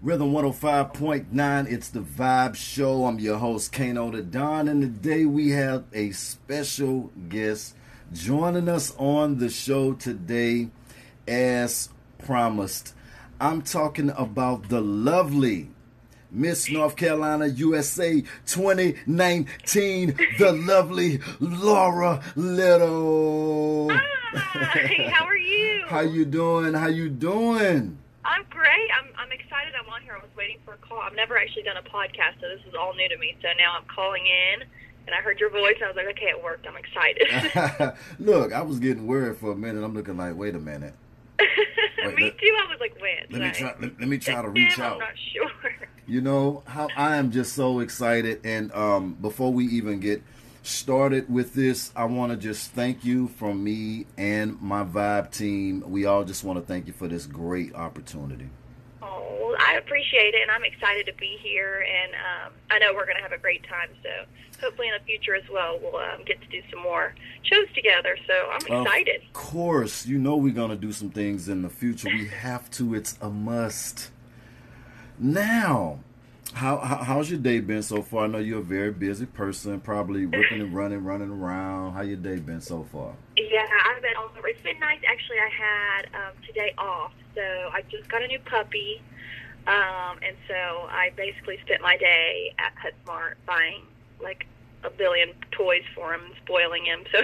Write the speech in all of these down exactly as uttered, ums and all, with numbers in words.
Rhythm one oh five point nine, it's The Vibe Show. I'm your host, Kano Da Don, and today we have a special guest joining us on the show today as promised. I'm talking about the lovely Miss North Carolina U S A twenty nineteen, the lovely Laura Little. Hi, how are you? How you doing? How you doing? I'm great. I'm I'm excited. I'm on here. I was waiting for a call. I've never actually done a podcast, so this is all new to me. So now I'm calling in, and I heard your voice, and I was like, okay, it worked. I'm excited. Look, I was getting worried for a minute. I'm looking like, wait a minute. Wait, me let, too. I was like, wait. Let like, me try. Let, let me try to reach out. I'm not sure. You know how I am just so excited, and um, before we even get started with this, I want to just thank you from me and my Vibe team. We all just want to thank you for this great opportunity. Oh, I appreciate it, and I'm excited to be here, and um, I know we're going to have a great time, so hopefully in the future as well we'll um, get to do some more shows together, so I'm excited. Of course, you know we're going to do some things in the future. We have to. It's a must. Now, How, how how's your day been so far? I know you're a very busy person, probably ripping and running, running around. How your day been so far? Yeah, I've been all over. It's been nice. Actually, I had um, today off, so I just got a new puppy, um, and so I basically spent my day at PetSmart buying like a billion toys for him and spoiling him. So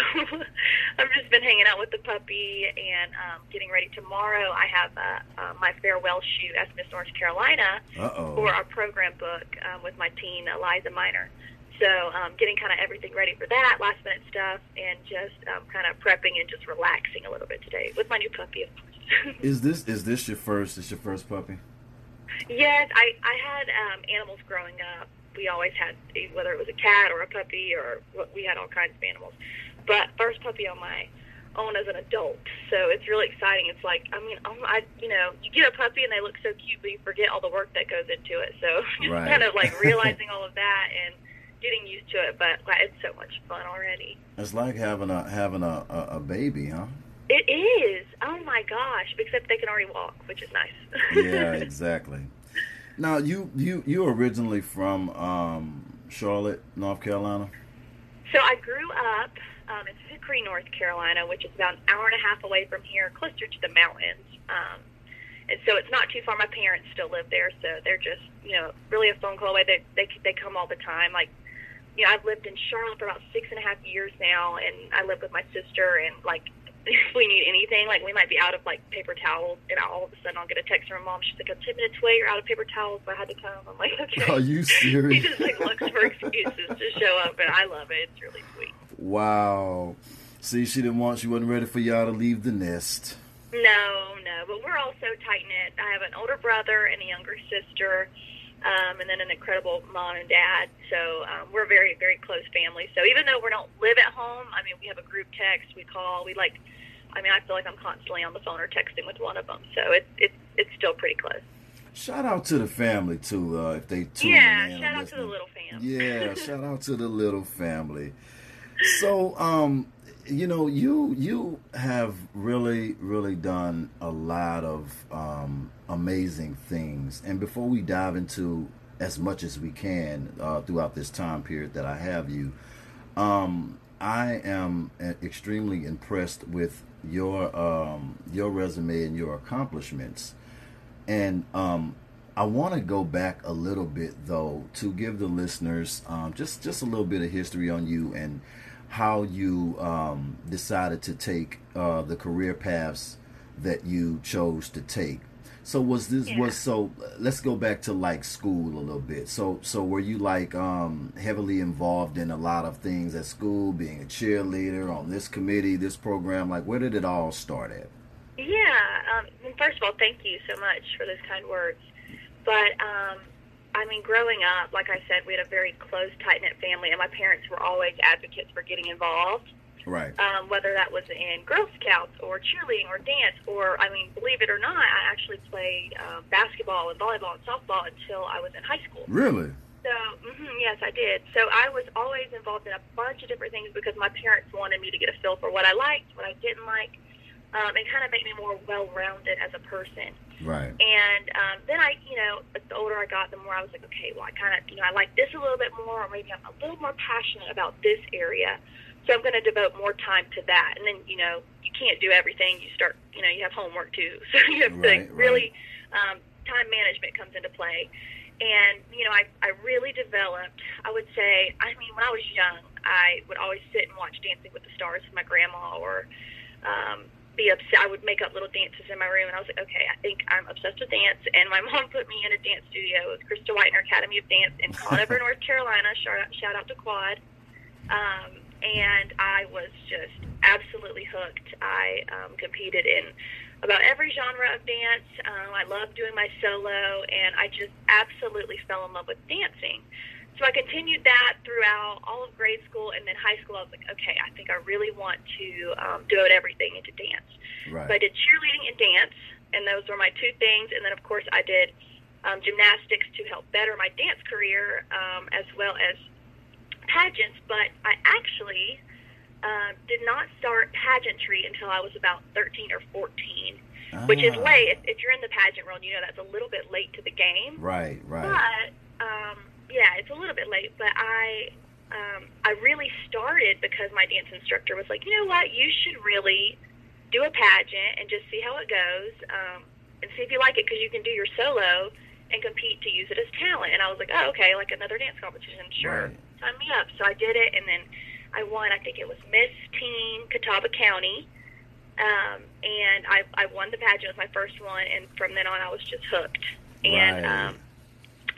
I've just been hanging out with the puppy and um, getting ready. Tomorrow I have uh, uh, my farewell shoot as Miss North Carolina Uh-oh. for our program book um, with my teen, Eliza Minor. So um, getting kind of everything ready for that, last minute stuff, and just um, kind of prepping and just relaxing a little bit today with my new puppy, of course. Is this is this your first, is your first puppy? Yes, I, I had um, animals growing up. We always had, whether it was a cat or a puppy, or we had all kinds of animals. But first puppy on my own as an adult, so it's really exciting. It's like, I mean, I you know, you get a puppy and they look so cute, but you forget all the work that goes into it. So just right. kind of like realizing all of that and getting used to it. But like, it's so much fun already. It's like having a having a, a, a baby, huh? It is. Oh my gosh! Except they can already walk, which is nice. Yeah, exactly. Now, you you you originally from um, Charlotte, North Carolina? So I grew up um, in Hickory, North Carolina, which is about an hour and a half away from here, closer to the mountains. Um, and so it's not too far. My parents still live there, so they're just, you know, really a phone call away. They they they come all the time. Like, you know, I've lived in Charlotte for about six and a half years now, and I live with my sister, and like, if we need anything, like we might be out of like paper towels, and all of a sudden I'll get a text from mom. She's like, "I'm ten minutes away. You're out of paper towels, but I had to come." I'm like, "Okay." Are you serious? He just like looks for excuses to show up, and I love it. It's really sweet. Wow. See, she didn't want. She wasn't ready for y'all to leave the nest. No, no. But we're all so tight knit. I have an older brother and a younger sister. Um, and then an incredible mom and dad. So um, we're a very, very close family. So even though we don't live at home, I mean, we have a group text, we call, we like, I mean, I feel like I'm constantly on the phone or texting with one of them. So it, it, it's still pretty close. Shout out to the family, too, uh, if they tune yeah, in. Yeah, shout out to the little family. Yeah, shout out to the little family. So, um, you know, you you have really, really done a lot of um, amazing things. And before we dive into as much as we can uh, throughout this time period that I have you, um, I am extremely impressed with your um, your resume and your accomplishments. And um, I want to go back a little bit, though, to give the listeners um, just, just a little bit of history on you and how you um, decided to take uh, the career paths that you chose to take. So was this yeah. was so? Let's go back to like school a little bit. So so were you like um, heavily involved in a lot of things at school, being a cheerleader on this committee, this program? Like, where did it all start at? Yeah. Um, first of all, thank you so much for those kind words. But um, I mean, growing up, like I said, we had a very close, tight-knit family, and my parents were always advocates for getting involved. Right. Um, whether that was in Girl Scouts or cheerleading or dance or, I mean, believe it or not, I actually played um, basketball and volleyball and softball until I was in high school. Really? So, mm-hmm, yes, I did. So I was always involved in a bunch of different things because my parents wanted me to get a feel for what I liked, what I didn't like, um, and kind of made me more well-rounded as a person. Right. And um, then I, you know, the older I got, the more I was like, okay, well, I kind of, you know, I like this a little bit more, or maybe I'm a little more passionate about this area, so I'm going to devote more time to that. And then, you know, you can't do everything. You start, you know, you have homework too, so you have right, to really, right. um, time management comes into play. And, you know, I, I really developed, I would say, I mean, when I was young, I would always sit and watch Dancing with the Stars with my grandma, or um, be upset. I would make up little dances in my room, and I was like, okay, I think I'm obsessed with dance. And my mom put me in a dance studio with Krista Whitener Academy of Dance in Conover, North Carolina. Shout out, shout out to Quad. Um, and I was just absolutely hooked. I um, competed in about every genre of dance. Um, I loved doing my solo, and I just absolutely fell in love with dancing. So I continued that throughout all of grade school, and then high school I was like, okay, I think I really want to um, devote everything into dance. Right. So I did cheerleading and dance, and those were my two things. And then, of course, I did um, gymnastics to help better my dance career, um, as well as pageants. But I actually uh, did not start pageantry until I was about thirteen or fourteen, ah. which is late. If, if you're in the pageant world, you know that's a little bit late to the game. Right, right. But... Um, yeah, it's a little bit late, but I um, I really started because my dance instructor was like, you know what, you should really do a pageant and just see how it goes, um, and see if you like it, because you can do your solo and compete to use it as talent. And I was like, oh, okay, like another dance competition, sure, right. sign me up. So I did it, and then I won, I think it was Miss Teen Catawba County, um, and I, I won the pageant. It was my first one, and from then on I was just hooked. And right. um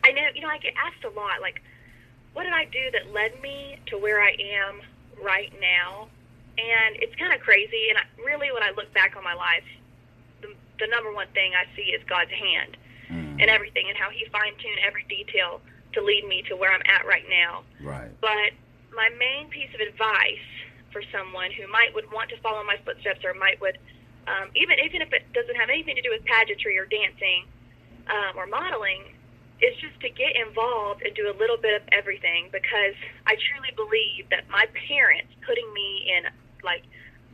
I know, you know, I get asked a lot, like, what did I do that led me to where I am right now? And it's kind of crazy. And I, really, when I look back on my life, the, the number one thing I see is God's hand mm. and everything, and how He fine-tuned every detail to lead me to where I'm at right now. Right. But my main piece of advice for someone who might would want to follow my footsteps, or might would, um, even, even if it doesn't have anything to do with pageantry or dancing um, or modeling, it's just to get involved and do a little bit of everything, because I truly believe that my parents putting me in, like,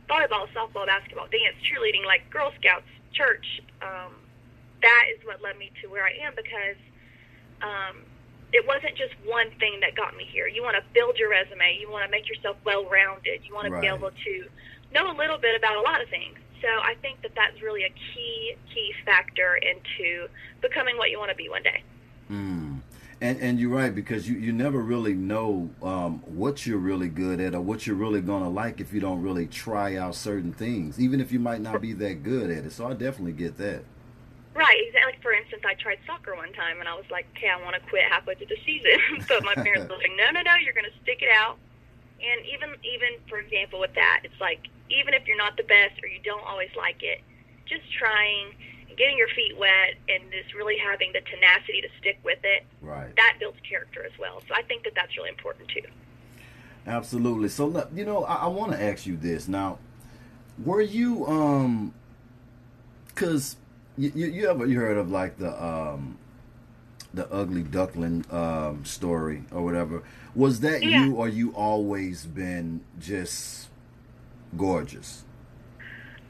volleyball, softball, basketball, dance, cheerleading, like Girl Scouts, church, um, that is what led me to where I am, because um, it wasn't just one thing that got me here. You want to build your resume. You want to make yourself well-rounded. You want to right. be able to know a little bit about a lot of things. So I think that that's really a key, key factor into becoming what you want to be one day. Mm. And and you're right, because you, you never really know um, what you're really good at or what you're really going to like if you don't really try out certain things, even if you might not be that good at it. So I definitely get that. Right, exactly. Like, for instance, I tried soccer one time, and I was like, okay, I want to quit halfway through the season. But my parents were like, no, no, no, you're going to stick it out. And even, even, for example, with that, it's like, even if you're not the best or you don't always like it, just trying, getting your feet wet, and just really having the tenacity to stick with it, right. that builds character as well. So I think that that's really important too. Absolutely. So, you know, I, I want to ask you this. Now, were you, um, because you, you, you ever you heard of like the, um, the ugly duckling um, story or whatever? Was that yeah. you, or you always been just gorgeous?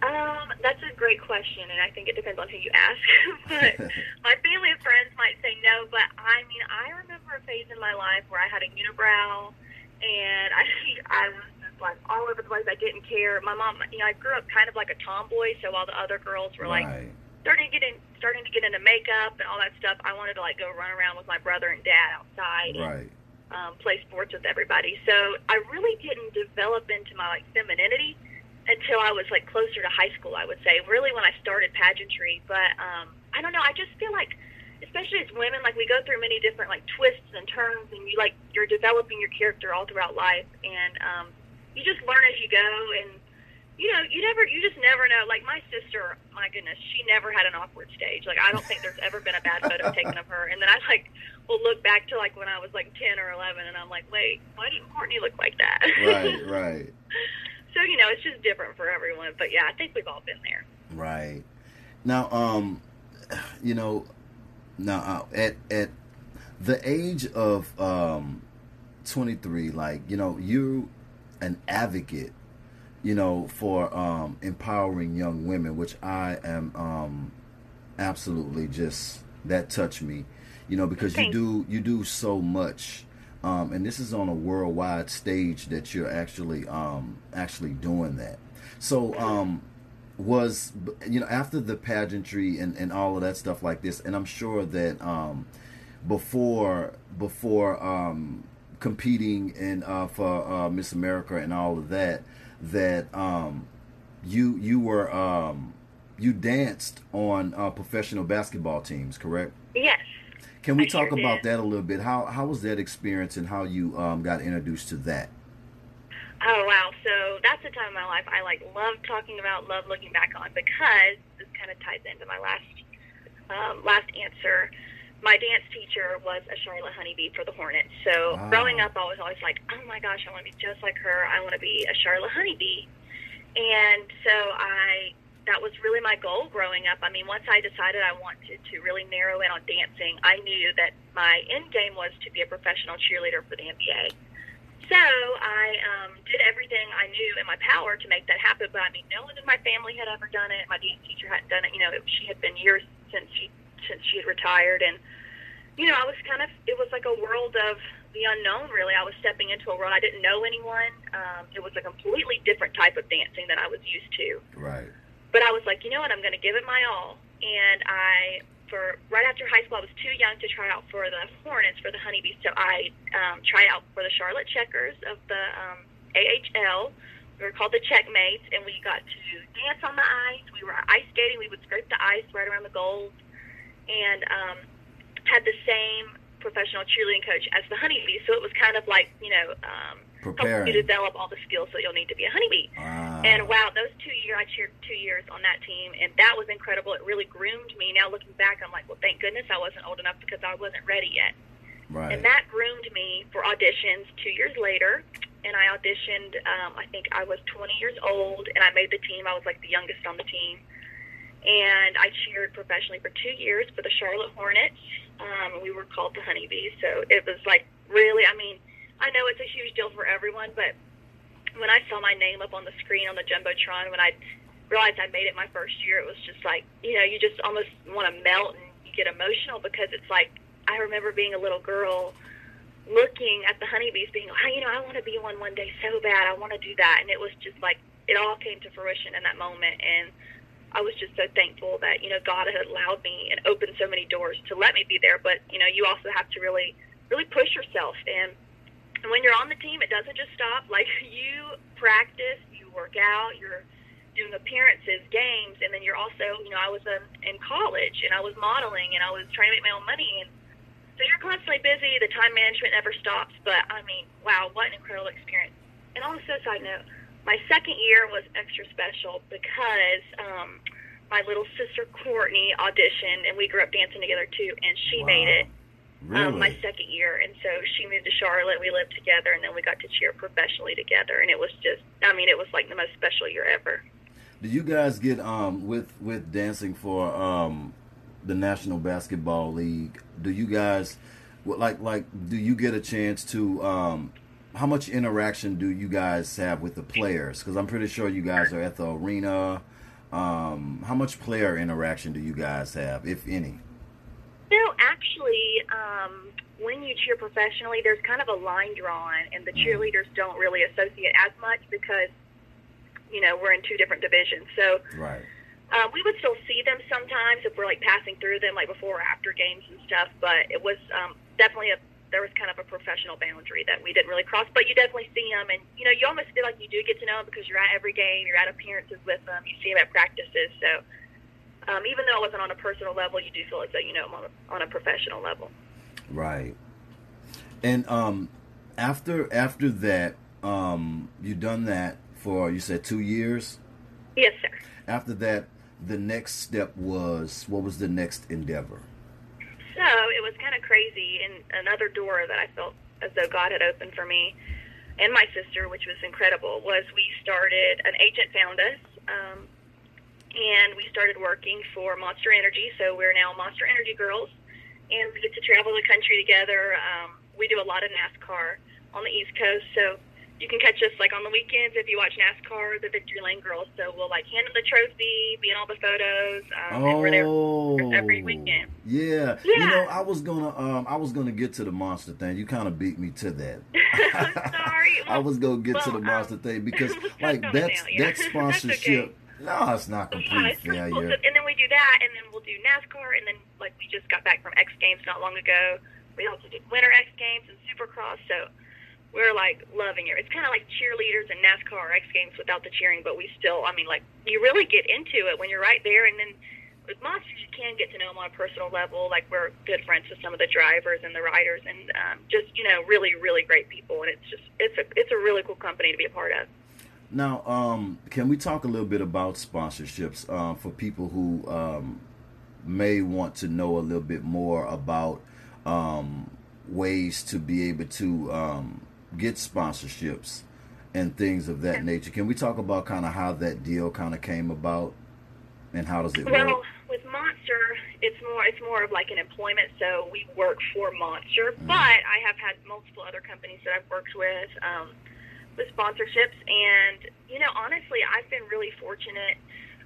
Um, that's a great question, and I think it depends on who you ask. But my family and friends might say no, but I mean, I remember a phase in my life where I had a unibrow, and I I was just like all over the place. I didn't care. My mom, you know, I grew up kind of like a tomboy, so all the other girls were right. like starting to get in, starting to get into makeup and all that stuff. I wanted to like go run around with my brother and dad outside. Right. And, um, play sports with everybody. So I really didn't develop into my like femininity until I was like closer to high school, I would say, really when I started pageantry. But um, I don't know, I just feel like, especially as women, like we go through many different like twists and turns, and you like, you're developing your character all throughout life, and um, you just learn as you go, and you know, you never, you just never know. Like my sister, my goodness, she never had an awkward stage. Like I don't think there's ever been a bad photo taken of her. And then I like will look back to like when I was like ten or eleven, and I'm like, wait, why didn't Courtney look like that? Right, right. So, you know, it's just different for everyone. But, yeah, I think we've all been there. Right. Now, um, you know, now at at the age of um, twenty-three, like, you know, you're an advocate, you know, for um, empowering young women, which I am um, absolutely just, that touched me, you know, because Thanks. you do you do so much. Um, and this is on a worldwide stage that you're actually um, actually doing that. So um, was, you know, after the pageantry and, and all of that stuff like this, and I'm sure that um, before before um, competing in uh, for uh, Miss America and all of that, that um, you you were um, you danced on uh, professional basketball teams, correct? Yes. Can we I talk sure about did. that a little bit? How how was that experience and how you um, got introduced to that? Oh, wow. So that's the time in my life I, like, love talking about, love looking back on, because this kind of ties into my last um, last answer. My dance teacher was a Charlotte Honeybee for the Hornets. So wow. growing up, I was always like, oh, my gosh, I want to be just like her. I want to be a Charlotte Honeybee. And so I... that was really my goal growing up. I mean, once I decided I wanted to really narrow in on dancing, I knew that my end game was to be a professional cheerleader for the N B A. So I um, did everything I knew in my power to make that happen, but I mean, no one in my family had ever done it. My dance teacher hadn't done it. You know, it, she had been years since she, since she had retired, and, you know, I was kind of, it was like a world of the unknown, really. I was stepping into a world. I didn't know anyone. Um, it was a completely different type of dancing than I was used to. Right. But I was like, you know what, I'm going to give it my all. And I, for right after high school, I was too young to try out for the Hornets, for the Honeybees. So I um, tried out for the Charlotte Checkers of the um, A H L. We were called the Checkmates, and we got to dance on the ice. We were ice skating. We would scrape the ice right around the goals, and um, had the same professional cheerleading coach as the Honeybees. So it was kind of like, you know, um, helping you develop all the skills so you'll need to be a honeybee. Wow. And wow, those two years, I cheered two years on that team, and that was incredible. It really groomed me. Now looking back, I'm like, well, thank goodness I wasn't old enough, because I wasn't ready yet. Right. And that groomed me for auditions two years later, and I auditioned, um, I think I was twenty years old, and I made the team. I was like the youngest on the team. And I cheered professionally for two years for the Charlotte Hornets. Um, we were called the Honeybees, so it was like really, I mean, I know it's a huge deal for everyone, but when I saw my name up on the screen on the Jumbotron, when I realized I made it my first year, it was just like, you know, you just almost want to melt and you get emotional, because it's like, I remember being a little girl looking at the Honeybees being like, oh, you know, I want to be one one day so bad. I want to do that. And it was just like, it all came to fruition in that moment. And I was just so thankful that, you know, God had allowed me and opened so many doors to let me be there. But, you know, you also have to really, really push yourself. And And when you're on the team, it doesn't just stop. Like, you practice, you work out, you're doing appearances, games, and then you're also, you know, I was um, in college, and I was modeling, and I was trying to make my own money. And so you're constantly busy. The time management never stops. But, I mean, wow, what an incredible experience. And also, side note, my second year was extra special because um, my little sister Courtney auditioned, and we grew up dancing together, too, and she wow. made it. Really? Um, my second year, and so she moved to Charlotte, we lived together, and then we got to cheer professionally together, and it was just, I mean, it was like the most special year ever. Do you guys get, um, with, with dancing for um, the National Basketball League, do you guys, like, like, do you get a chance to, um, how much interaction do you guys have with the players? Because I'm pretty sure you guys are at the arena. Um, how much player interaction do you guys have, if any? No, actually, um, when you cheer professionally, there's kind of a line drawn, and the cheerleaders don't really associate as much because, you know, we're in two different divisions. So right. uh, we would still see them sometimes if we're, like, passing through them, like, before or after games and stuff. But it was um, definitely a – there was kind of a professional boundary that we didn't really cross. But you definitely see them, and, you know, you almost feel like you do get to know them because you're at every game, you're at appearances with them, you see them at practices. So – Um, even though it wasn't on a personal level, you do feel as though you know on a, on a professional level. Right. And um, after after that, um, you done that for, you said two years? Yes, sir. After that, the next step was, what was the next endeavor? So it was kind of crazy, and another door that I felt as though God had opened for me and my sister, which was incredible, was we started, an agent found us, um, and we started working for Monster Energy, so we're now Monster Energy Girls, and we get to travel the country together. Um, we do a lot of NASCAR on the East Coast, so you can catch us, like, on the weekends if you watch NASCAR, the Victory Lane Girls. So we'll, like, hand them the trophy, be in all the photos. Um, oh, and we're there every weekend. Yeah. yeah. You know, I was gonna, um, I was gonna get to the monster thing. You kind of beat me to that. I'm sorry. Well, I was gonna get well, to the monster um, thing because, like, that's now, yeah. that sponsorship. Okay. No, it's not complete yeah, it's failure. Cool. So, and then we do that, and then we'll do NASCAR, and then, like, we just got back from X Games not long ago. We also did Winter X Games and Supercross, so we're, like, loving it. It's kind of like cheerleaders and NASCAR or X Games without the cheering, but we still, I mean, like, you really get into it when you're right there. And then with Monsters, you can get to know them on a personal level. Like, we're good friends with some of the drivers and the riders, and um, just, you know, really, really great people. And it's just, it's a, it's a really cool company to be a part of. Now, um, can we talk a little bit about sponsorships uh, for people who um, may want to know a little bit more about um, ways to be able to um, get sponsorships and things of that nature? Can we talk about kind of how that deal kind of came about and how does it work? Well, with Monster, it's more it's more of like an employment, so we work for Monster, mm-hmm. but I have had multiple other companies that I've worked with. Um, with sponsorships, and, you know, honestly, I've been really fortunate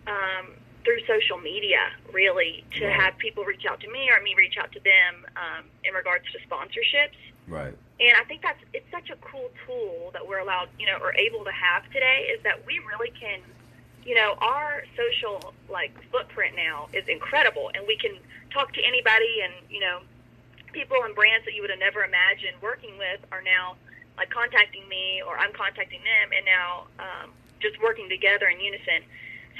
um, through social media, really, to right. have people reach out to me or me reach out to them um, in regards to sponsorships. Right. And I think that's, it's such a cool tool that we're allowed, you know, or able to have today, is that we really can, you know, our social, like, footprint now is incredible, and we can talk to anybody, and, you know, people and brands that you would have never imagined working with are now, like, contacting me, or I'm contacting them, and now um, just working together in unison.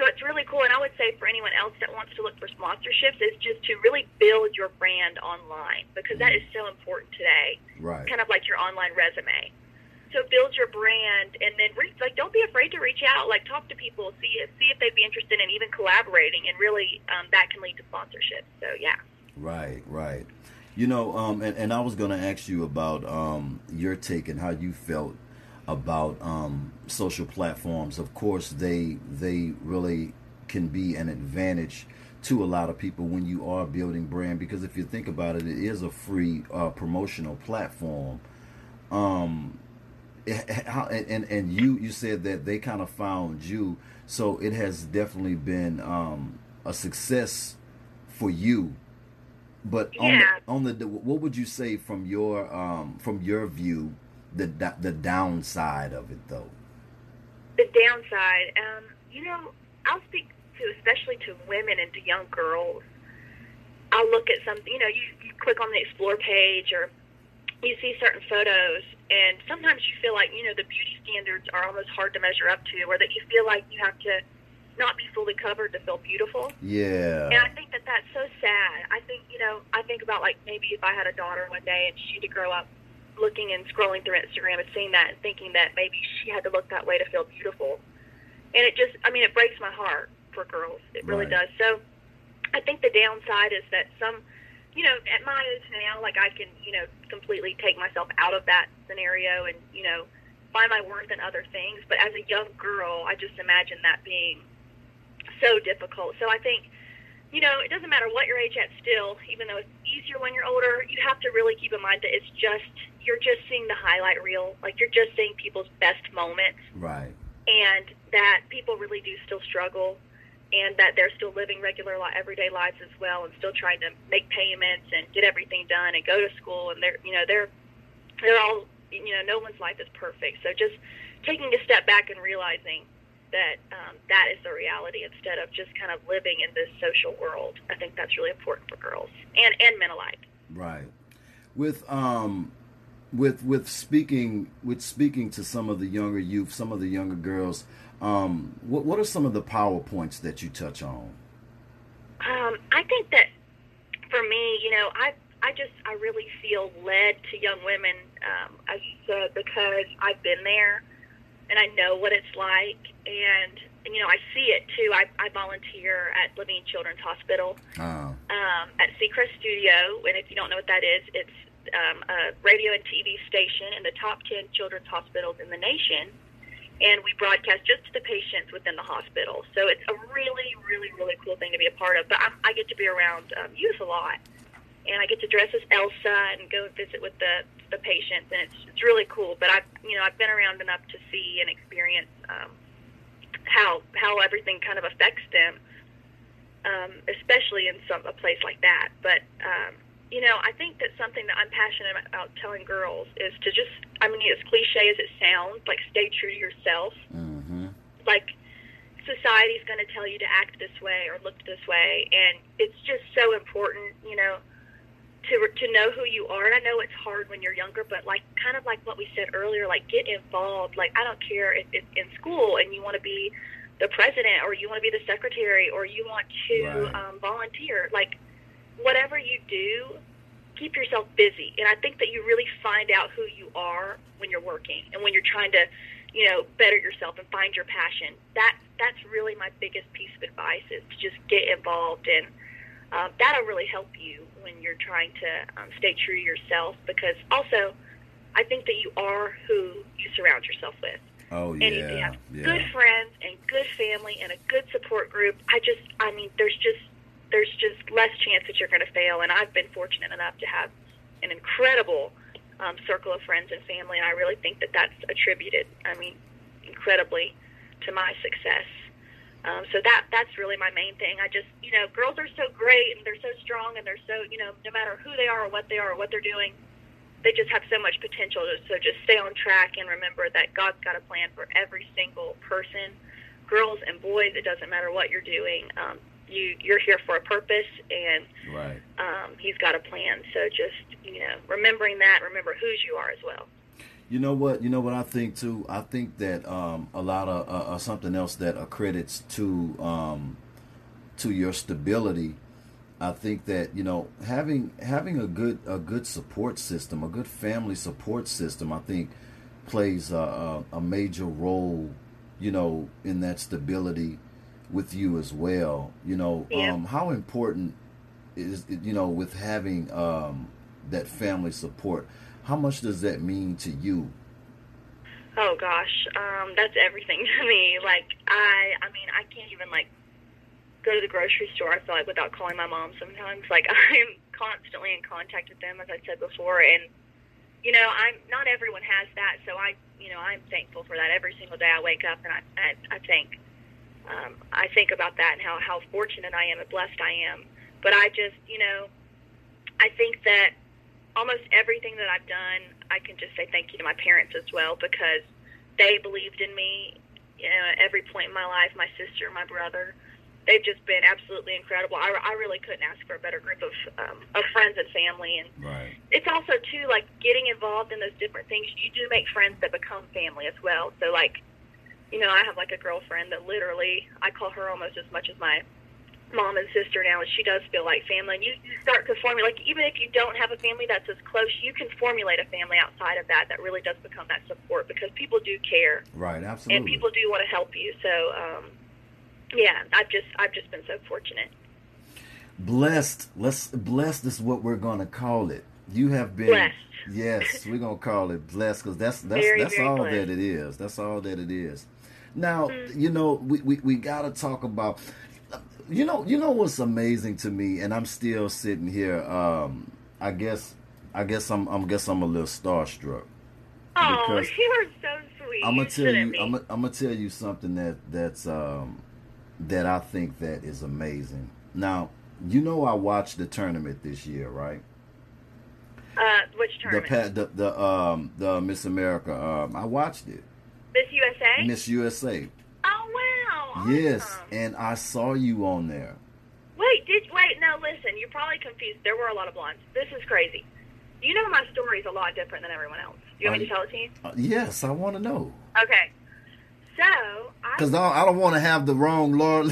So it's really cool, and I would say for anyone else that wants to look for sponsorships is just to really build your brand online, because that is so important today. Right. Kind of like your online resume. So build your brand, and then re- like don't be afraid to reach out, like talk to people, see if, see if they'd be interested in even collaborating, and really um, that can lead to sponsorships. So yeah. Right, right. You know, um, and, and I was going to ask you about um, your take and how you felt about um, social platforms. Of course, they they really can be an advantage to a lot of people when you are building brand, because if you think about it, it is a free uh, promotional platform. Um, and and you, you said that they kind of found you, so it has definitely been um, a success for you. But on, yeah. the, on the what would you say from your um, from your view the the downside of it though? The downside, um, you know, I'll speak to especially to women and to young girls. I'll look at something, you know, you, you click on the explore page or you see certain photos, and sometimes you feel like, you know, the beauty standards are almost hard to measure up to, or that you feel like you have to not be fully covered to feel beautiful. Yeah. And I think that that's so sad. I think, you know, I think about, like, maybe if I had a daughter one day and she to grow up looking and scrolling through Instagram and seeing that and thinking that maybe she had to look that way to feel beautiful. And it just, I mean, it breaks my heart for girls. It really right. does. So I think the downside is that some, you know, at my age now, like, I can, you know, completely take myself out of that scenario and, you know, find my worth in other things. But as a young girl, I just imagine that being so difficult. So I think, you know, it doesn't matter what your age at still, even though it's easier when you're older, you have to really keep in mind that it's just, you're just seeing the highlight reel. Like, you're just seeing people's best moments. Right. And that people really do still struggle, and that they're still living regular everyday lives as well, and still trying to make payments and get everything done and go to school. And they're, you know, they're, they're all, you know, no one's life is perfect. So just taking a step back and realizing that um, that is the reality, instead of just kind of living in this social world. I think that's really important for girls and, and men alike. Right. With um, with with speaking with speaking to some of the younger youth, some of the younger girls. Um, what what are some of the PowerPoints that you touch on? Um, I think that for me, you know, I I just I really feel led to young women, um, as you said, because I've been there. And I know what it's like, and, and you know, I see it, too. I, I volunteer at Levine Children's Hospital oh. um, at Seacrest Studio, and if you don't know what that is, it's um, a radio and T V station in the top ten children's hospitals in the nation, and we broadcast just to the patients within the hospital. So it's a really, really, really cool thing to be a part of, but I, I get to be around um, youth a lot, and I get to dress as Elsa and go and visit with the the patients, and it's it's really cool. But I've you know I've been around enough to see and experience um, how how everything kind of affects them, um, especially in some a place like that. But um, you know I think that something that I'm passionate about telling girls is to just I mean as cliche as it sounds, like stay true to yourself. Mm-hmm. Like society's going to tell you to act this way or look this way, and it's just so important, you know. To, to know who you are, and I know it's hard when you're younger, but like kind of like what we said earlier, like get involved. Like I don't care if it's in school and you want to be the president or you want to be the secretary or you want to right. um, volunteer. Like whatever you do, keep yourself busy. And I think that you really find out who you are when you're working and when you're trying to, you know, better yourself and find your passion. That that's really my biggest piece of advice is to just get involved and. Um, that'll really help you when you're trying to um, stay true to yourself, because also I think that you are who you surround yourself with. Oh, yeah. And if you have yeah. good friends and good family and a good support group, I just, I mean, there's just, there's just less chance that you're going to fail. And I've been fortunate enough to have an incredible um, circle of friends and family. And I really think that that's attributed, I mean, incredibly to my success. Um, so that that's really my main thing. I just, you know, girls are so great and they're so strong and they're so, you know, no matter who they are or what they are or what they're doing, they just have so much potential. So just stay on track and remember that God's got a plan for every single person, girls and boys. It doesn't matter what you're doing. Um, you, you're here for a purpose, and right. um, he's got a plan. So just, you know, remembering that, remember whose you are as well. You know what? You know what I think too. I think that um, a lot of uh, uh, something else that accredits to um, to your stability. I think that you know having having a good a good support system, a good family support system. I think plays a, a major role. You know, in that stability with you as well. You know, yeah. um, how important is you know with having um, that family support. How much does that mean to you? Oh gosh, um, that's everything to me. Like I, I mean, I can't even like go to the grocery store. I feel like without calling my mom sometimes. Like I'm constantly in contact with them, as I said before. And you know, I'm not everyone has that, so I, you know, I'm thankful for that. Every single day I wake up and I, I, I think, um, I think about that and how how fortunate I am and blessed I am. But I just, you know, I think that. Almost everything that I've done, I can just say thank you to my parents as well, because they believed in me, you know, at every point in my life, my sister, my brother. They've just been absolutely incredible. I, I really couldn't ask for a better group of um, of friends and family. And right. It's also, too, like getting involved in those different things. You do make friends that become family as well. So, like, you know, I have, like, a girlfriend that literally, I call her almost as much as my mom and sister now, and she does feel like family. And you, you start to formulate, like, even if you don't have a family that's as close, you can formulate a family outside of that that really does become that support, because people do care. Right, absolutely. And people do want to help you. So, um, yeah, I've just I've just been so fortunate. Blessed. Let's blessed is what we're going to call it. You have been. Blessed. Yes, we're going to call it blessed, because that's that's very, that's very all blessed. That it is. That's all that it is. Now, mm-hmm. you know, we, we, we got to talk about... You know, you know what's amazing to me, and I'm still sitting here. Um, I guess, I guess I'm, I guess I'm a little starstruck. Oh, you are so sweet. I'm gonna tell you, I'm, I'm gonna tell you something that that's um, that I think that is amazing. Now, you know, I watched the tournament this year, right? Uh, which tournament? The the, the um the Miss America. Um, I watched it. Miss U S A. Miss U S A. Awesome. Yes, and I saw you on there. Wait, did wait, no, listen, you're probably confused. There were a lot of blondes. This is crazy. You know my story's a lot different than everyone else. Do you want uh, me to tell it to you? Uh, yes, I want to know. Okay. So, I... Because I, I don't want to have the wrong Laura... you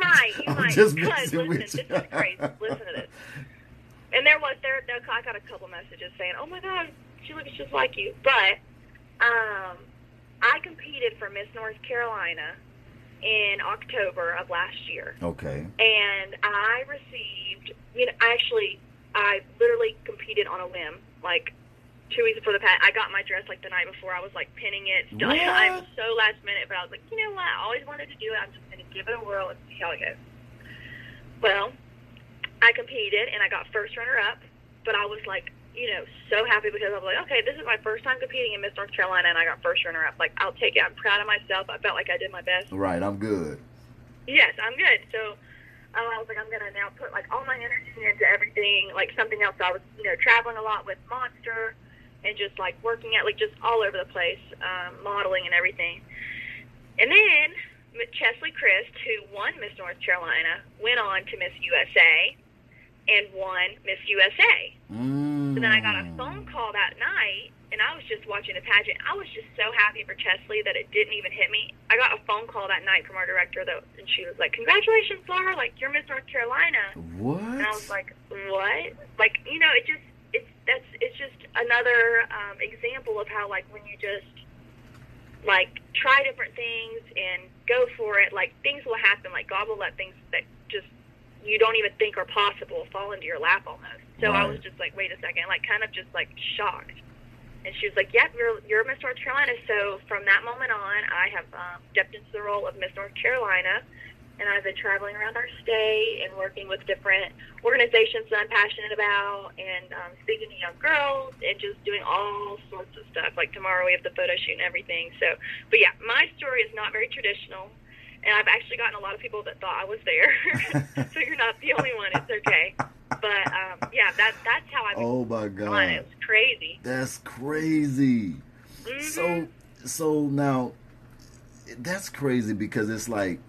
might, you I'm might. Just listen, with this you. Is crazy. Listen to this. And there was, there, there, I got a couple messages saying, oh my God, she looks just like you. But, um... I competed for Miss North Carolina in October of last year. Okay. And I received, you know, actually, I literally competed on a whim, like two weeks before the pageant. I got my dress like the night before. I was like pinning it. What? I was so last minute, but I was like, you know what? I always wanted to do it. I'm just going to give it a whirl and see how it goes. Well, I competed and I got first runner up, but I was like you know, so happy because I was like, okay, this is my first time competing in Miss North Carolina, and I got first runner-up. Like, I'll take it. I'm proud of myself. I felt like I did my best. Right, I'm good. Yes, I'm good. So um, I was like, I'm going to now put, like, all my energy into everything, like, something else. I was, you know, traveling a lot with Monster and just, like, working out, like, just all over the place, um, modeling and everything. And then Chesley Crist, who won Miss North Carolina, went on to Miss U S A and won Miss U S A. Mm. So then I got a phone call that night, and I was just watching the pageant. I was just so happy for Chesley that it didn't even hit me. I got a phone call that night from our director, though, and she was like, congratulations, Laura, like, you're Miss North Carolina. What? And I was like, what? Like, you know, it just, it's, that's, it's just another um, example of how, like, when you just, like, try different things and go for it, like, things will happen. Like, God will let things that just you don't even think are possible fall into your lap almost. So right. I was just like, wait a second, like, kind of just, like, shocked. And she was like, yep, you're, you're Miss North Carolina. So from that moment on, I have um, stepped into the role of Miss North Carolina, and I've been traveling around our state and working with different organizations that I'm passionate about, and um, speaking to young girls and just doing all sorts of stuff. Like, tomorrow we have the photo shoot and everything. So, but yeah, my story is not very traditional. And I've actually gotten a lot of people that thought I was there. So you're not the only one. It's okay. But, um, yeah, that, that's how I oh my God. It was crazy. That's crazy. Mm-hmm. So, so now, that's crazy because it's like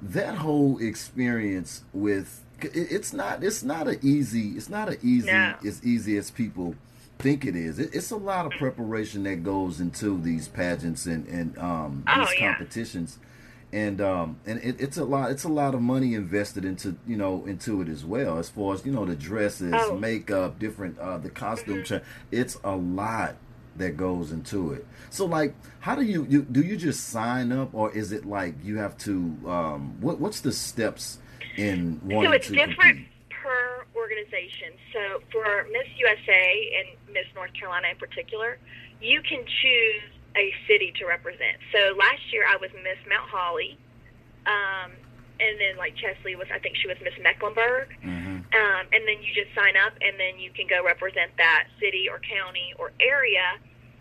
that whole experience with, it, it's not, it's not an easy, it's not an easy, no. as easy as people think it is. It, it's a lot of preparation that goes into these pageants and, and um, these oh, competitions. Yeah. And um and it, it's a lot it's a lot of money invested into you know into it as well, as far as you know the dresses, oh. makeup, different uh, the costume. Mm-hmm. cha- it's a lot that goes into it. So like, how do you, you do you just sign up, or is it like you have to um what what's the steps in wanting to? So it's to different compete? Per organization. So for Miss U S A and Miss North Carolina in particular, you can choose a city to represent. So last year I was Miss Mount Holly, um, and then like Chesley was, I think she was Miss Mecklenburg. Mm-hmm. Um, and then you just sign up, and then you can go represent that city or county or area,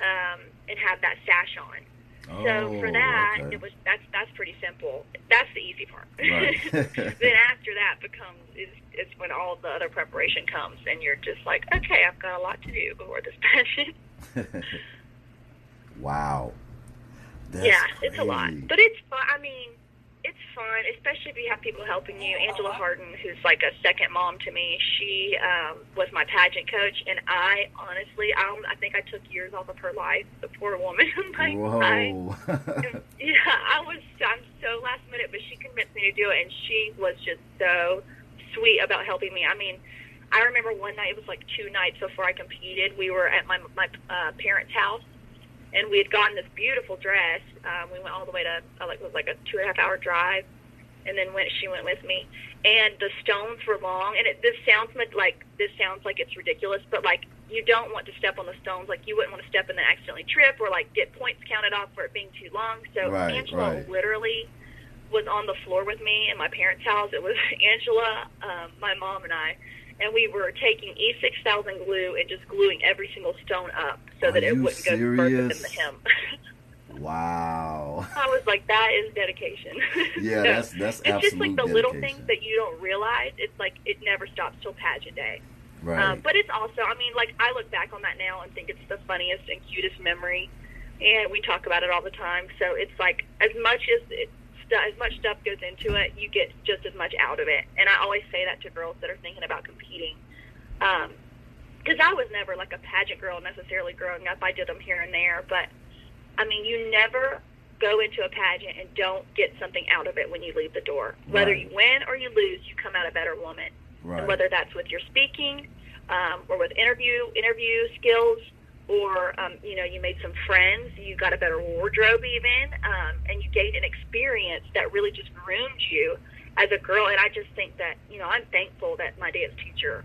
um, and have that sash on. Oh, so for that, okay. it was that's that's pretty simple. That's the easy part. Right. Then after that becomes is it's when all the other preparation comes, and you're just like, okay, I've got a lot to do before this pageant. Wow. That's yeah, crazy. It's a lot. But it's fun. I mean, it's fun, especially if you have people helping you. Angela Harden, who's like a second mom to me, she um, was my pageant coach. And I, honestly, I, I think I took years off of her life, the poor woman. Like, whoa. I, yeah, I was, I'm so last minute, but she convinced me to do it. And she was just so sweet about helping me. I mean, I remember one night, it was like two nights before I competed, we were at my, my uh, parents' house. And we had gotten this beautiful dress. Um, we went all the way to, uh, like, it was like a two and a half hour drive. And then went, she went with me. And the stones were long. And it, this sounds like, this sounds like it's ridiculous, but like, you don't want to step on the stones. Like, you wouldn't want to step and then accidentally trip or like get points counted off for it being too long. So right, Angela right. literally was on the floor with me in my parents' house. It was Angela, um, my mom, and I. And we were taking E six thousand glue and just gluing every single stone up so Are that it wouldn't serious? Go further than the hem. Wow. I was like, that is dedication. Yeah, so that's, that's absolute dedication. It's just like the dedication. Little things that you don't realize. It's like it never stops till pageant day. Right. Um, but it's also, I mean, like I look back on that now and think it's the funniest and cutest memory. And we talk about it all the time. So it's like as much as it, as much stuff goes into it, you get just as much out of it. And I always say that to girls that are thinking about competing, because um, I was never like a pageant girl necessarily growing up. I did them here and there, but I mean, you never go into a pageant and don't get something out of it when you leave the door. Right. Whether you win or you lose, you come out a better woman. Right. And whether that's with your speaking um, or with interview interview skills, or, um, you know, you made some friends, you got a better wardrobe even, um, and you gained an experience that really just groomed you as a girl. And I just think that, you know, I'm thankful that my dance teacher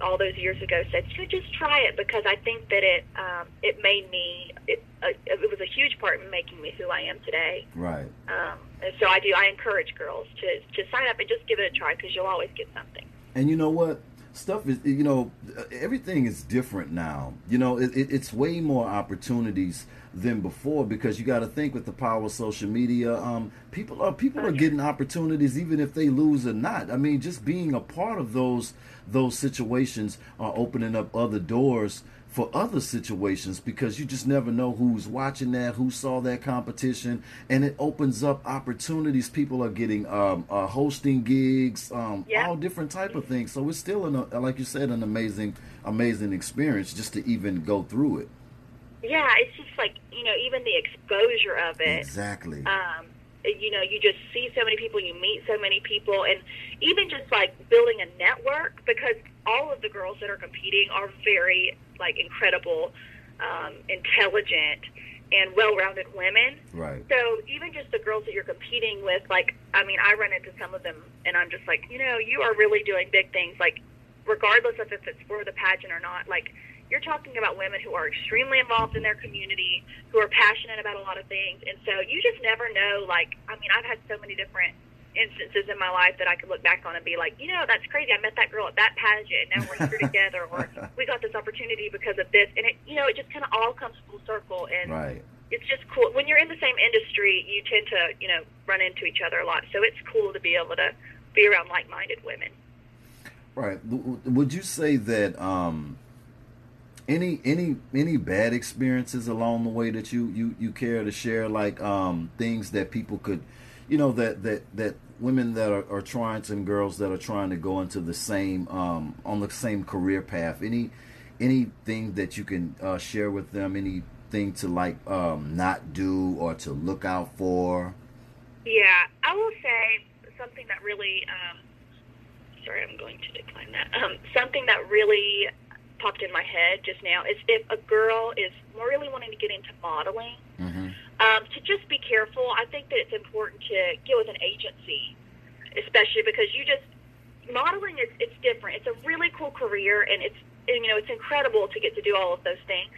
all those years ago said, you know, just try it, because I think that it um, it made me, it, uh, it was a huge part in making me who I am today. Right. Um, and so I do, I encourage girls to, to sign up and just give it a try, because you'll always get something. And you know what? stuff is, you know, everything is different now. You know, it, it, it's way more opportunities than before, because you got to think, with the power of social media, um, people are people are getting opportunities even if they lose or not. I mean, just being a part of those those situations are opening up other doors for other situations, because you just never know who's watching that, who saw that competition, and it opens up opportunities. People are getting um, uh, hosting gigs, um, yeah. all different type of things. So it's still, an, like you said, an amazing, amazing experience just to even go through it. Yeah, it's just like, you know, even the exposure of it. Exactly. Um, you know, you just see so many people, you meet so many people, and even just like building a network, because all of the girls that are competing are very, like, incredible, um, intelligent, and well-rounded women. Right. So even just the girls that you're competing with, like, I mean, I run into some of them, and I'm just like, you know, you are really doing big things, like, regardless of if it's for the pageant or not, like, you're talking about women who are extremely involved in their community, who are passionate about a lot of things, and so you just never know, like, I mean, I've had so many different instances in my life that I could look back on and be like, you know, that's crazy, I met that girl at that pageant, and now we're here together, or we got this opportunity because of this, and it, you know, it just kind of all comes full circle, and right. It's just cool. When you're in the same industry, you tend to, you know, run into each other a lot, so it's cool to be able to be around like-minded women. Right. Would you say that, um, Any any any bad experiences along the way that you, you, you care to share, like um, things that people could, you know, that that, that women that are, are trying to, and girls that are trying to go into the same um, on the same career path. Any anything that you can uh, share with them. Anything to like um, not do or to look out for. Yeah, I will say something that really. Um, sorry, I'm going to decline that. Um, something that really. Popped in my head just now is if a girl is really wanting to get into modeling, mm-hmm. um, to just be careful. I think that it's important to get with an agency, especially because you just modeling is it's different. It's a really cool career, and it's and, you know it's incredible to get to do all of those things.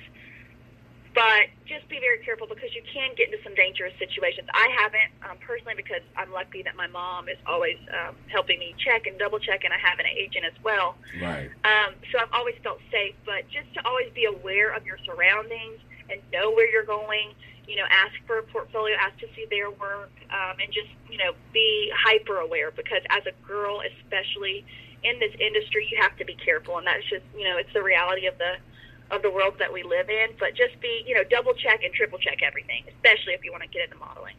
But just be very careful, because you can get into some dangerous situations. I haven't um, personally, because I'm lucky that my mom is always um, helping me check and double check, and I have an agent as well. Right. Um, so I've always felt safe, but just to always be aware of your surroundings and know where you're going. You know, ask for a portfolio, ask to see their work, um, and just you know be hyper aware, because as a girl, especially in this industry, you have to be careful, and that's just you know it's the reality of the. of the world that we live in, but just be, you know, double check and triple check everything, especially if you want to get into modeling.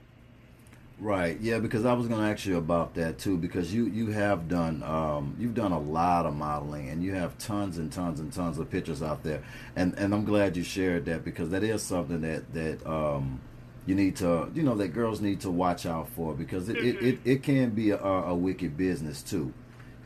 Right. Yeah. Because I was going to ask you about that too, because you, you have done, um, you've done a lot of modeling, and you have tons and tons and tons of pictures out there. And, and I'm glad you shared that, because that is something that, that, um, you need to, you know, that girls need to watch out for, because it, mm-hmm. it, it, it can be a, a wicked business too.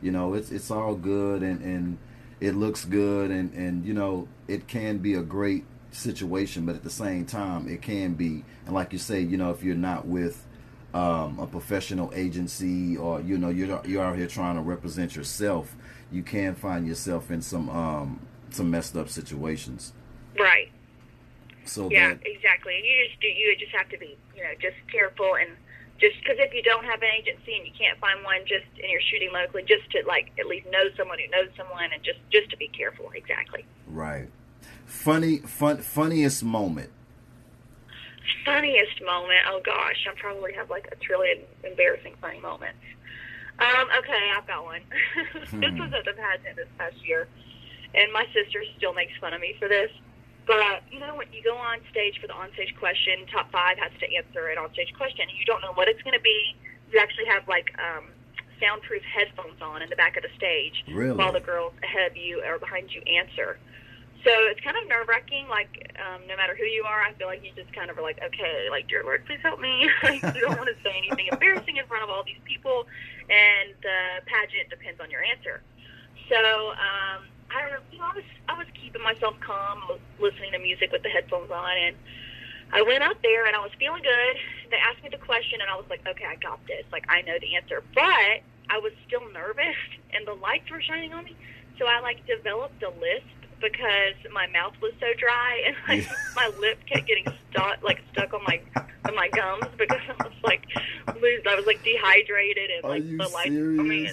You know, it's, it's all good and, and, it looks good, and, and, you know, it can be a great situation, but at the same time, it can be, and like you say, you know, if you're not with um, a professional agency, or, you know, you're, you're out here trying to represent yourself, you can find yourself in some um, some messed up situations. Right. So yeah, that, exactly. You just do, you just have to be, you know, just careful, and just because if you don't have an agency and you can't find one, just and you're shooting locally, just to like at least know someone who knows someone, and just, just to be careful. Exactly. Right. Funny, fun, funniest moment. Funniest moment. Oh gosh, I probably have like a trillion embarrassing funny moments. Um, okay, I've got one. Hmm. This was at the pageant this past year, and my sister still makes fun of me for this. But, you know, when you go on stage for the on-stage question, top five has to answer an on-stage question. You don't know what it's going to be. You actually have, like, um, soundproof headphones on in the back of the stage. Really? While the girls ahead of you or behind you answer. So it's kind of nerve-wracking. Like, um, no matter who you are, I feel like you just kind of are like, okay, like, dear Lord, please help me. Like, you don't want to say anything embarrassing in front of all these people. And the pageant depends on your answer. So, um... I don't know, you know, I was I was keeping myself calm, listening to music with the headphones on, and I went up there, and I was feeling good. They asked me the question, and I was like, okay, I got this. Like, I know the answer. But I was still nervous, and the lights were shining on me, so I, like, developed a lisp because my mouth was so dry, and like, my lip kept getting stuck, like, stuck on my on my gums because I was, like, loose. I was, like, dehydrated, and, like, the lights on me.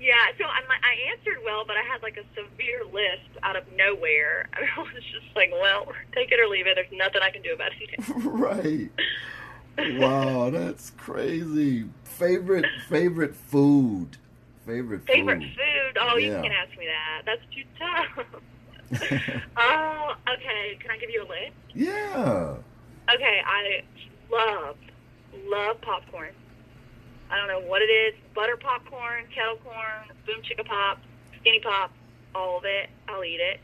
Yeah, so I, I answered well, but I had like a severe lisp out of nowhere. I was just like, well, take it or leave it. There's nothing I can do about it. Right. Wow, that's crazy. Favorite favorite food. Favorite food. Favorite food. Oh, yeah. You can't ask me that. That's too tough. Oh, okay. Can I give you a list? Yeah. Okay, I love, love popcorn. I don't know what it is. Butter popcorn, kettle corn, boom chicka pop, skinny pop, all of it. I'll eat it.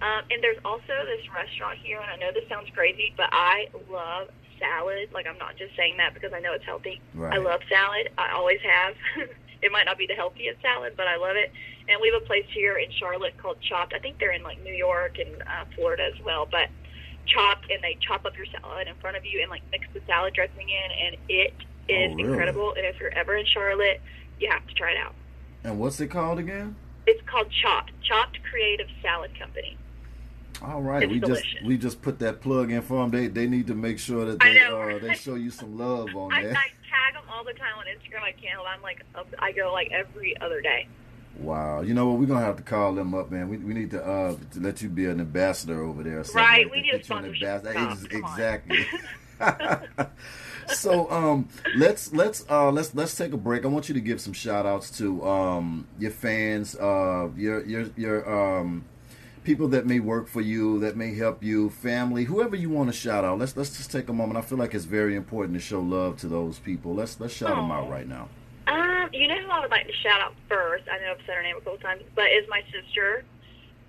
Um, and there's also this restaurant here, and I know this sounds crazy, but I love salad. Like, I'm not just saying that because I know it's healthy. Right. I love salad. I always have. It might not be the healthiest salad, but I love it. And we have a place here in Charlotte called Chopped. I think they're in, like, New York and uh, Florida as well. But Chopped, and they chop up your salad in front of you and, like, mix the salad dressing in, and it is oh, really? incredible. And if you're ever in Charlotte, you have to try it out. And what's it called again? It's called Chopped. Chopped Creative Salad Company. All right, it's we delicious. just we just put that plug in for them. They they need to make sure that they uh, they show you some love on I, that. I tag them all the time on Instagram. I can't. I'm like I go like every other day. Wow, you know what? We're gonna have to call them up, man. We we need to uh to let you be an ambassador over there. Or something. Right, like we need a sponsorship. Exactly. So um, let's let's uh, let's let's take a break. I want you to give some shout outs to um your fans, uh your your your um. people that may work for you, that may help you, family, whoever you want to shout out. Let's let's just take a moment. I feel like it's very important to show love to those people. Let's let's shout Aww. them out right now. Um, you know who I would like to shout out first? I know I've said her name a couple times, but is my sister.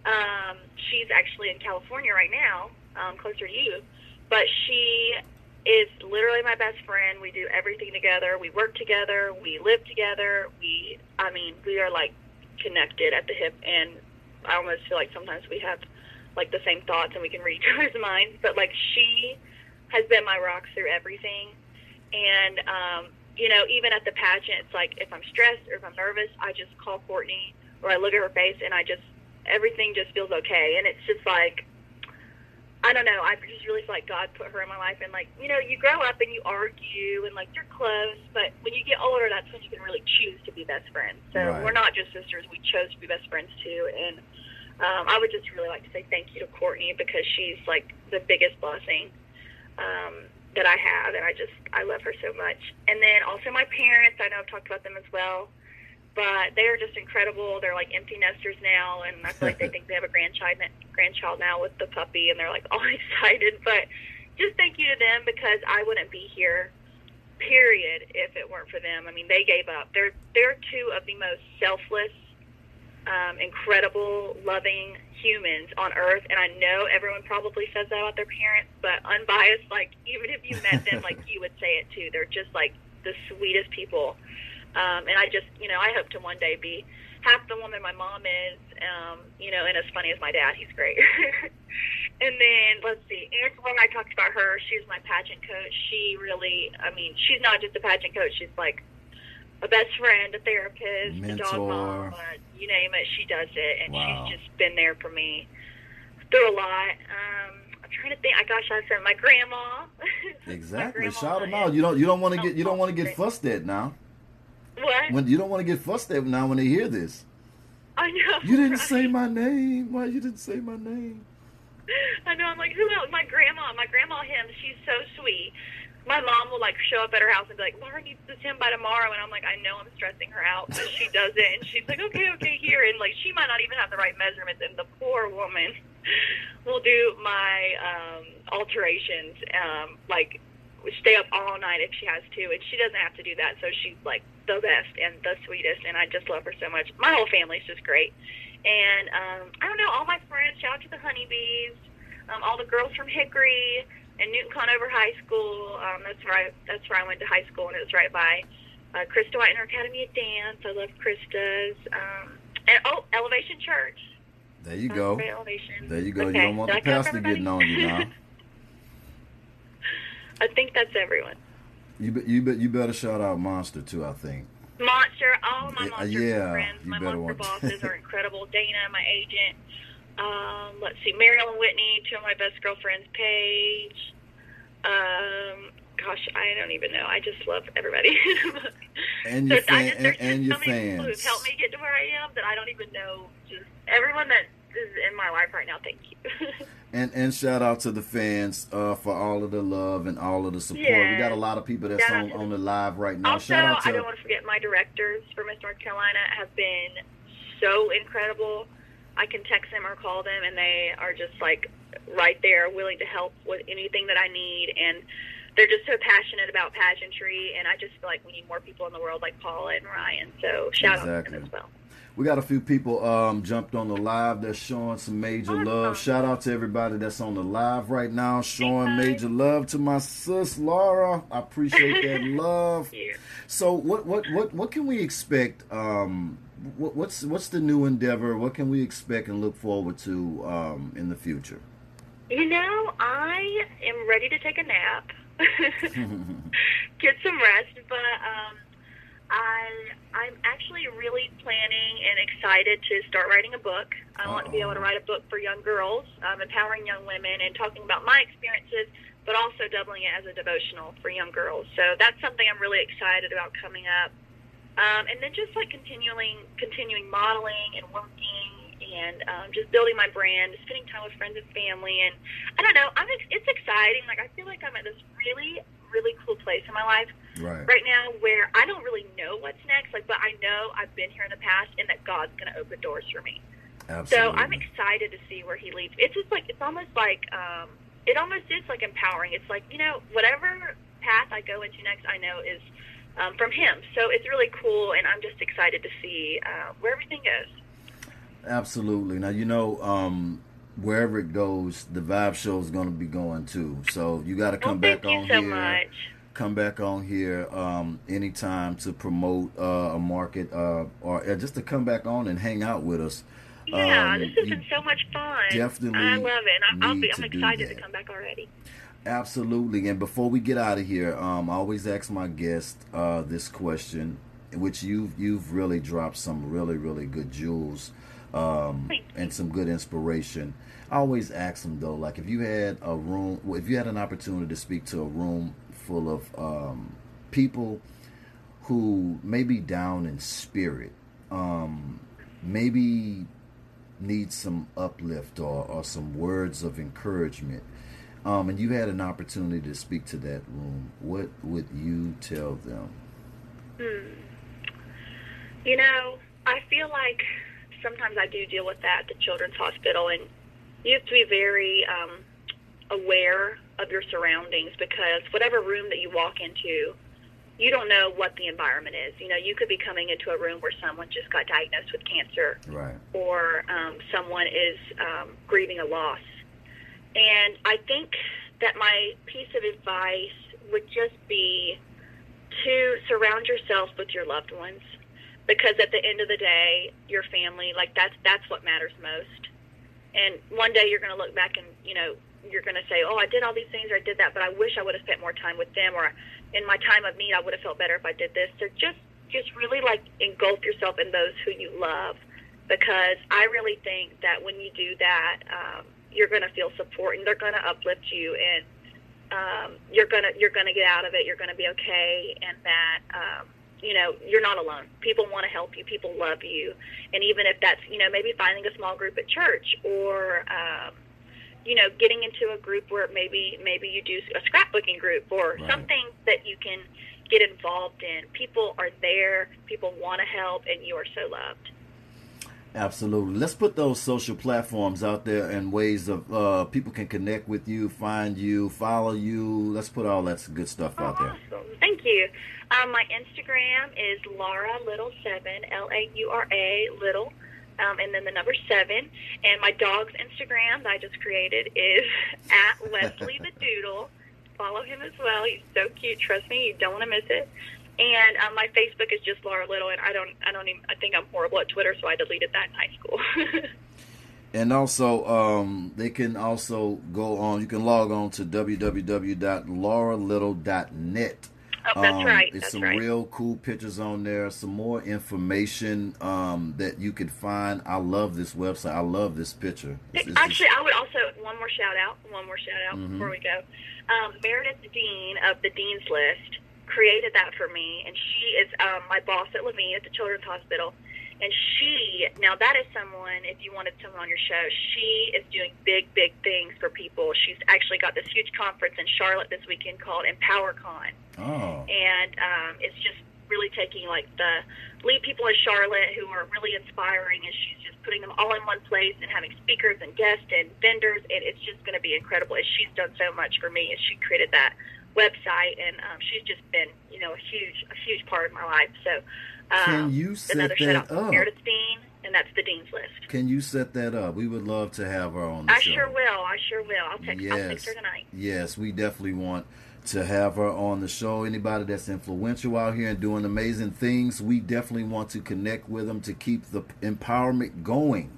Um, she's actually in California right now, um, closer to you. But she is literally my best friend. We do everything together. We work together. We live together. We, I mean, we are like connected at the hip, and I almost feel like sometimes we have, like, the same thoughts and we can read each other's minds. But, like, she has been my rock through everything. And, um, you know, even at the pageant, it's like if I'm stressed or if I'm nervous, I just call Courtney or I look at her face and I just, everything just feels okay. And it's just like, I don't know, I just really feel like God put her in my life. And, like, you know, you grow up and you argue and, like, you're close. But when you get older, that's when you can really choose to be best friends. So right. We're not just sisters. We chose to be best friends, too. And um, I would just really like to say thank you to Courtney because she's, like, the biggest blessing um, that I have. And I just, I love her so much. And then also my parents. I know I've talked about them as well. But they are just incredible. They're like empty nesters now, and I feel like they think they have a grandchild grandchild now with the puppy, and they're like all excited. But just thank you to them because I wouldn't be here, period, if it weren't for them. I mean, they gave up. They're they're two of the most selfless, um, incredible, loving humans on earth. And I know everyone probably says that about their parents, but unbiased, like even if you met them, like you would say it too. They're just like the sweetest people. Um, and I just, you know, I hope to one day be half the woman my mom is, um, you know, and as funny as my dad. He's great. And then, let's see, Angela, I talked about her. She's my pageant coach. She really, I mean, she's not just a pageant coach. She's like a best friend, a therapist, mentor, a dog mom, you name it. She does it. And wow. She's just been there for me through a lot. Um, trying to think, I gosh, I said my grandma. Exactly. My grandma. Shout them out. You don't, you don't want to get, you don't want to get fussed at now. What? When, you don't want to get fussed at now when they hear this. I know. You didn't right? say my name. Why you didn't say my name? I know. I'm like, who else? My grandma. My grandma Hims. She's so sweet. My mom will, like, show up at her house and be like, Laura needs this hymn by tomorrow. And I'm like, I know I'm stressing her out, but she does it. And she's like, okay, okay, here. And, like, she might not even have the right measurements. And the poor woman will do my um, alterations, um, like, stay up all night if she has to, and she doesn't have to do that, so she's like the best and the sweetest, and I just love her so much. My whole family's just great. And um I don't know, all my friends, shout out to the Honeybees, um all the girls from Hickory and Newton Conover High School. um that's where I that's where I went to high school, and it was right by uh Krista Whitener Academy of Dance. I love Krista's. Um and oh, Elevation Church. There you go. There you go. Okay. You don't want Did the I pastor getting on you now. I think that's everyone. You be, you be, you better shout out Monster too. I think Monster. All my Monster yeah, friends, my Monster bosses are incredible. Dana, my agent. Um, let's see, Marilyn Whitney, two of my best girlfriends. Paige. Um, gosh, I don't even know. I just love everybody. And your, fan, just, and, and your so fans. Help me get to where I am that I don't even know. Just everyone that is in my life right now, thank you. and and shout out to the fans uh, for all of the love and all of the support. Yeah. We got a lot of people that's on, on the live right now. Also, shout out to, I don't want to forget my directors for Miss North Carolina have been so incredible. I can text them or call them, and they are just like right there, willing to help with anything that I need. And they're just so passionate about pageantry, and I just feel like we need more people in the world like Paula and Ryan. So shout exactly. out to them as well. We got a few people um, jumped on the live that's showing some major awesome. love. Shout out to everybody that's on the live right now, showing Thanks, major love to my sis, Laura. I appreciate that love. So what what what what can we expect? Um, what, what's what's the new endeavor? What can we expect and look forward to um, in the future? You know, I am ready to take a nap. Get some rest, but um, I, I'm actually really planning and excited to start writing a book. I Uh-oh. want to be able to write a book for young girls, um, empowering young women and talking about my experiences, but also doubling it as a devotional for young girls. So that's something I'm really excited about coming up. Um, and then just like continuing, continuing modeling and working and um, just building my brand, spending time with friends and family. And I don't know, I'm ex- it's exciting. Like, I feel like I'm at this really, really cool place in my life right, right now where I don't really know what's next, like, but I know I've been here in the past and that God's going to open doors for me. Absolutely. So I'm excited to see where he leads. It's just like, it's almost like, um, it almost is like empowering. It's like, you know, whatever path I go into next, I know is um, from him. So it's really cool, and I'm just excited to see uh, where everything goes. Absolutely. Now, you know, um, wherever it goes, the Vibe Show is going to be going too. So you got to come back on here. Come back on here um, anytime to promote uh, a market uh, or just to come back on and hang out with us. Yeah, um, this has been so much fun. Definitely, I love it. And I'll be, I'm excited to come back already. Absolutely. And before we get out of here, um, I always ask my guest uh, this question, which you've you've really dropped some really really good jewels. Um, and some good inspiration. I always ask them though, like if you had a room, if you had an opportunity to speak to a room full of um, people who may be down in spirit, um, maybe need some uplift or, or some words of encouragement, um, and you had an opportunity to speak to that room, what would you tell them? Hmm. You know, I feel like sometimes I do deal with that at the children's hospital, and you have to be very um, aware of your surroundings, because whatever room that you walk into, you don't know what the environment is. You know, you could be coming into a room where someone just got diagnosed with cancer, right, or um, someone is um, grieving a loss. And I think that my piece of advice would just be to surround yourself with your loved ones. Because at the end of the day, your family, like that's that's what matters most. And one day you're going to look back and, you know, you're going to say, oh, I did all these things or I did that, but I wish I would have spent more time with them, or in my time of need, I would have felt better if I did this. So just, just really like engulf yourself in those who you love, because I really think that when you do that, um, you're going to feel support and they're going to uplift you, and um, you're going to you're going to get out of it. You're going to be okay, and that. Um, You know, you're not alone. People want to help you. People love you. And even if that's, you know, maybe finding a small group at church, or, um, you know, getting into a group where maybe maybe you do a scrapbooking group or right. something that you can get involved in. People are there. People want to help, and you are so loved. Absolutely. Let's put those social platforms out there and ways of uh, people can connect with you, find you, follow you. Let's put all that good stuff oh, out there. Awesome. Thank you. Um, my Instagram is Laura Little seven, L A U R A Little, um, and then the number seven. And my dog's Instagram that I just created is at Wesley the Doodle. Follow him as well. He's so cute. Trust me, you don't want to miss it. And um, my Facebook is just Laura Little, and I don't, I don't even, I think I'm horrible at Twitter, so I deleted that in high school. And also, um, they can also go on. You can log on to w w w dot laura little dot net. Oh, that's um, right. It's that's some right. real cool pictures on there. Some more information um, that you could find. I love this website. I love this picture. It's, it's Actually, just... I would also one more shout out. One more shout out mm-hmm. before we go. Um, Meredith Dean of the Dean's List created that for me, and she is um, my boss at Levine at the Children's Hospital, And she, now that is someone, if you wanted someone on your show, she is doing big, big things for people. She's actually got this huge conference in Charlotte this weekend called EmpowerCon. Oh. And um, it's just really taking, like, the lead people in Charlotte who are really inspiring, and she's just putting them all in one place and having speakers and guests and vendors, and it's just going to be incredible. And she's done so much for me, and she created that website, and um, she's just been, you know, a huge, a huge part of my life. So, um, can you set another that shout out to Meredith Dean, and that's the Dean's List. Can you set that up? We would love to have her on the I show. I sure will. I sure will. I'll text, yes. I'll text her tonight. Yes, we definitely want to have her on the show. Anybody that's influential out here and doing amazing things, we definitely want to connect with them to keep the empowerment going.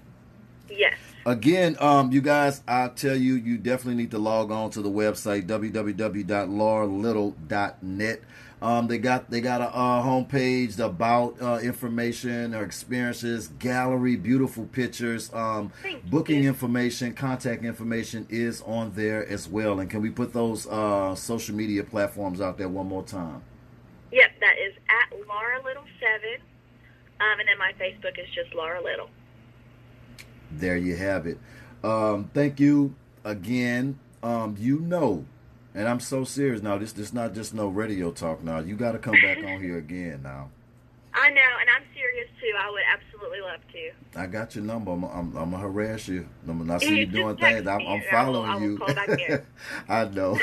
Yes. Again, um, you guys, I tell you, you definitely need to log on to the website, w w w dot laura little dot net. Um, they got they got a uh, homepage, the about uh, information or experiences, gallery, beautiful pictures, um, booking you. information, contact information is on there as well. And can we put those uh, social media platforms out there one more time? Yep, that is at Laura Little seven, um, and then my Facebook is just Laura Little. There you have it. Um, thank you again. Um, you know, and I'm so serious now. This is not just no radio talk now. You got to come back on here again now. I know, and I'm serious too. I would absolutely love to. I got your number. I'm, I'm, I'm going to harass you. I'm, I see you doing things. I'm, I'm following I will, I will you. Call back here. I know.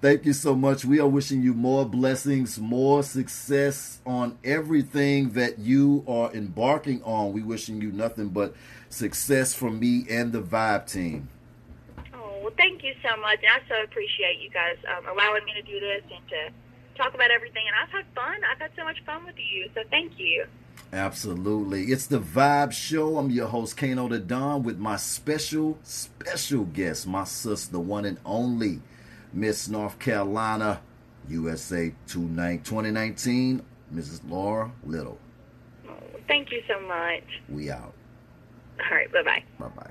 Thank you so much. We are wishing you more blessings, more success on everything that you are embarking on. We wishing you nothing but success from me and the Vibe team. Oh, well, thank you so much. And I so appreciate you guys um, allowing me to do this and to talk about everything, and I've had fun. I've had so much fun with you, so thank you. Absolutely. It's the Vibe Show. I'm your host, Kano Da Don, with my special, special guest, my sis, the one and only Miss North Carolina, U S A twenty nineteen, Missus Laura Little. Oh, thank you so much. We out. All right, bye-bye. Bye-bye.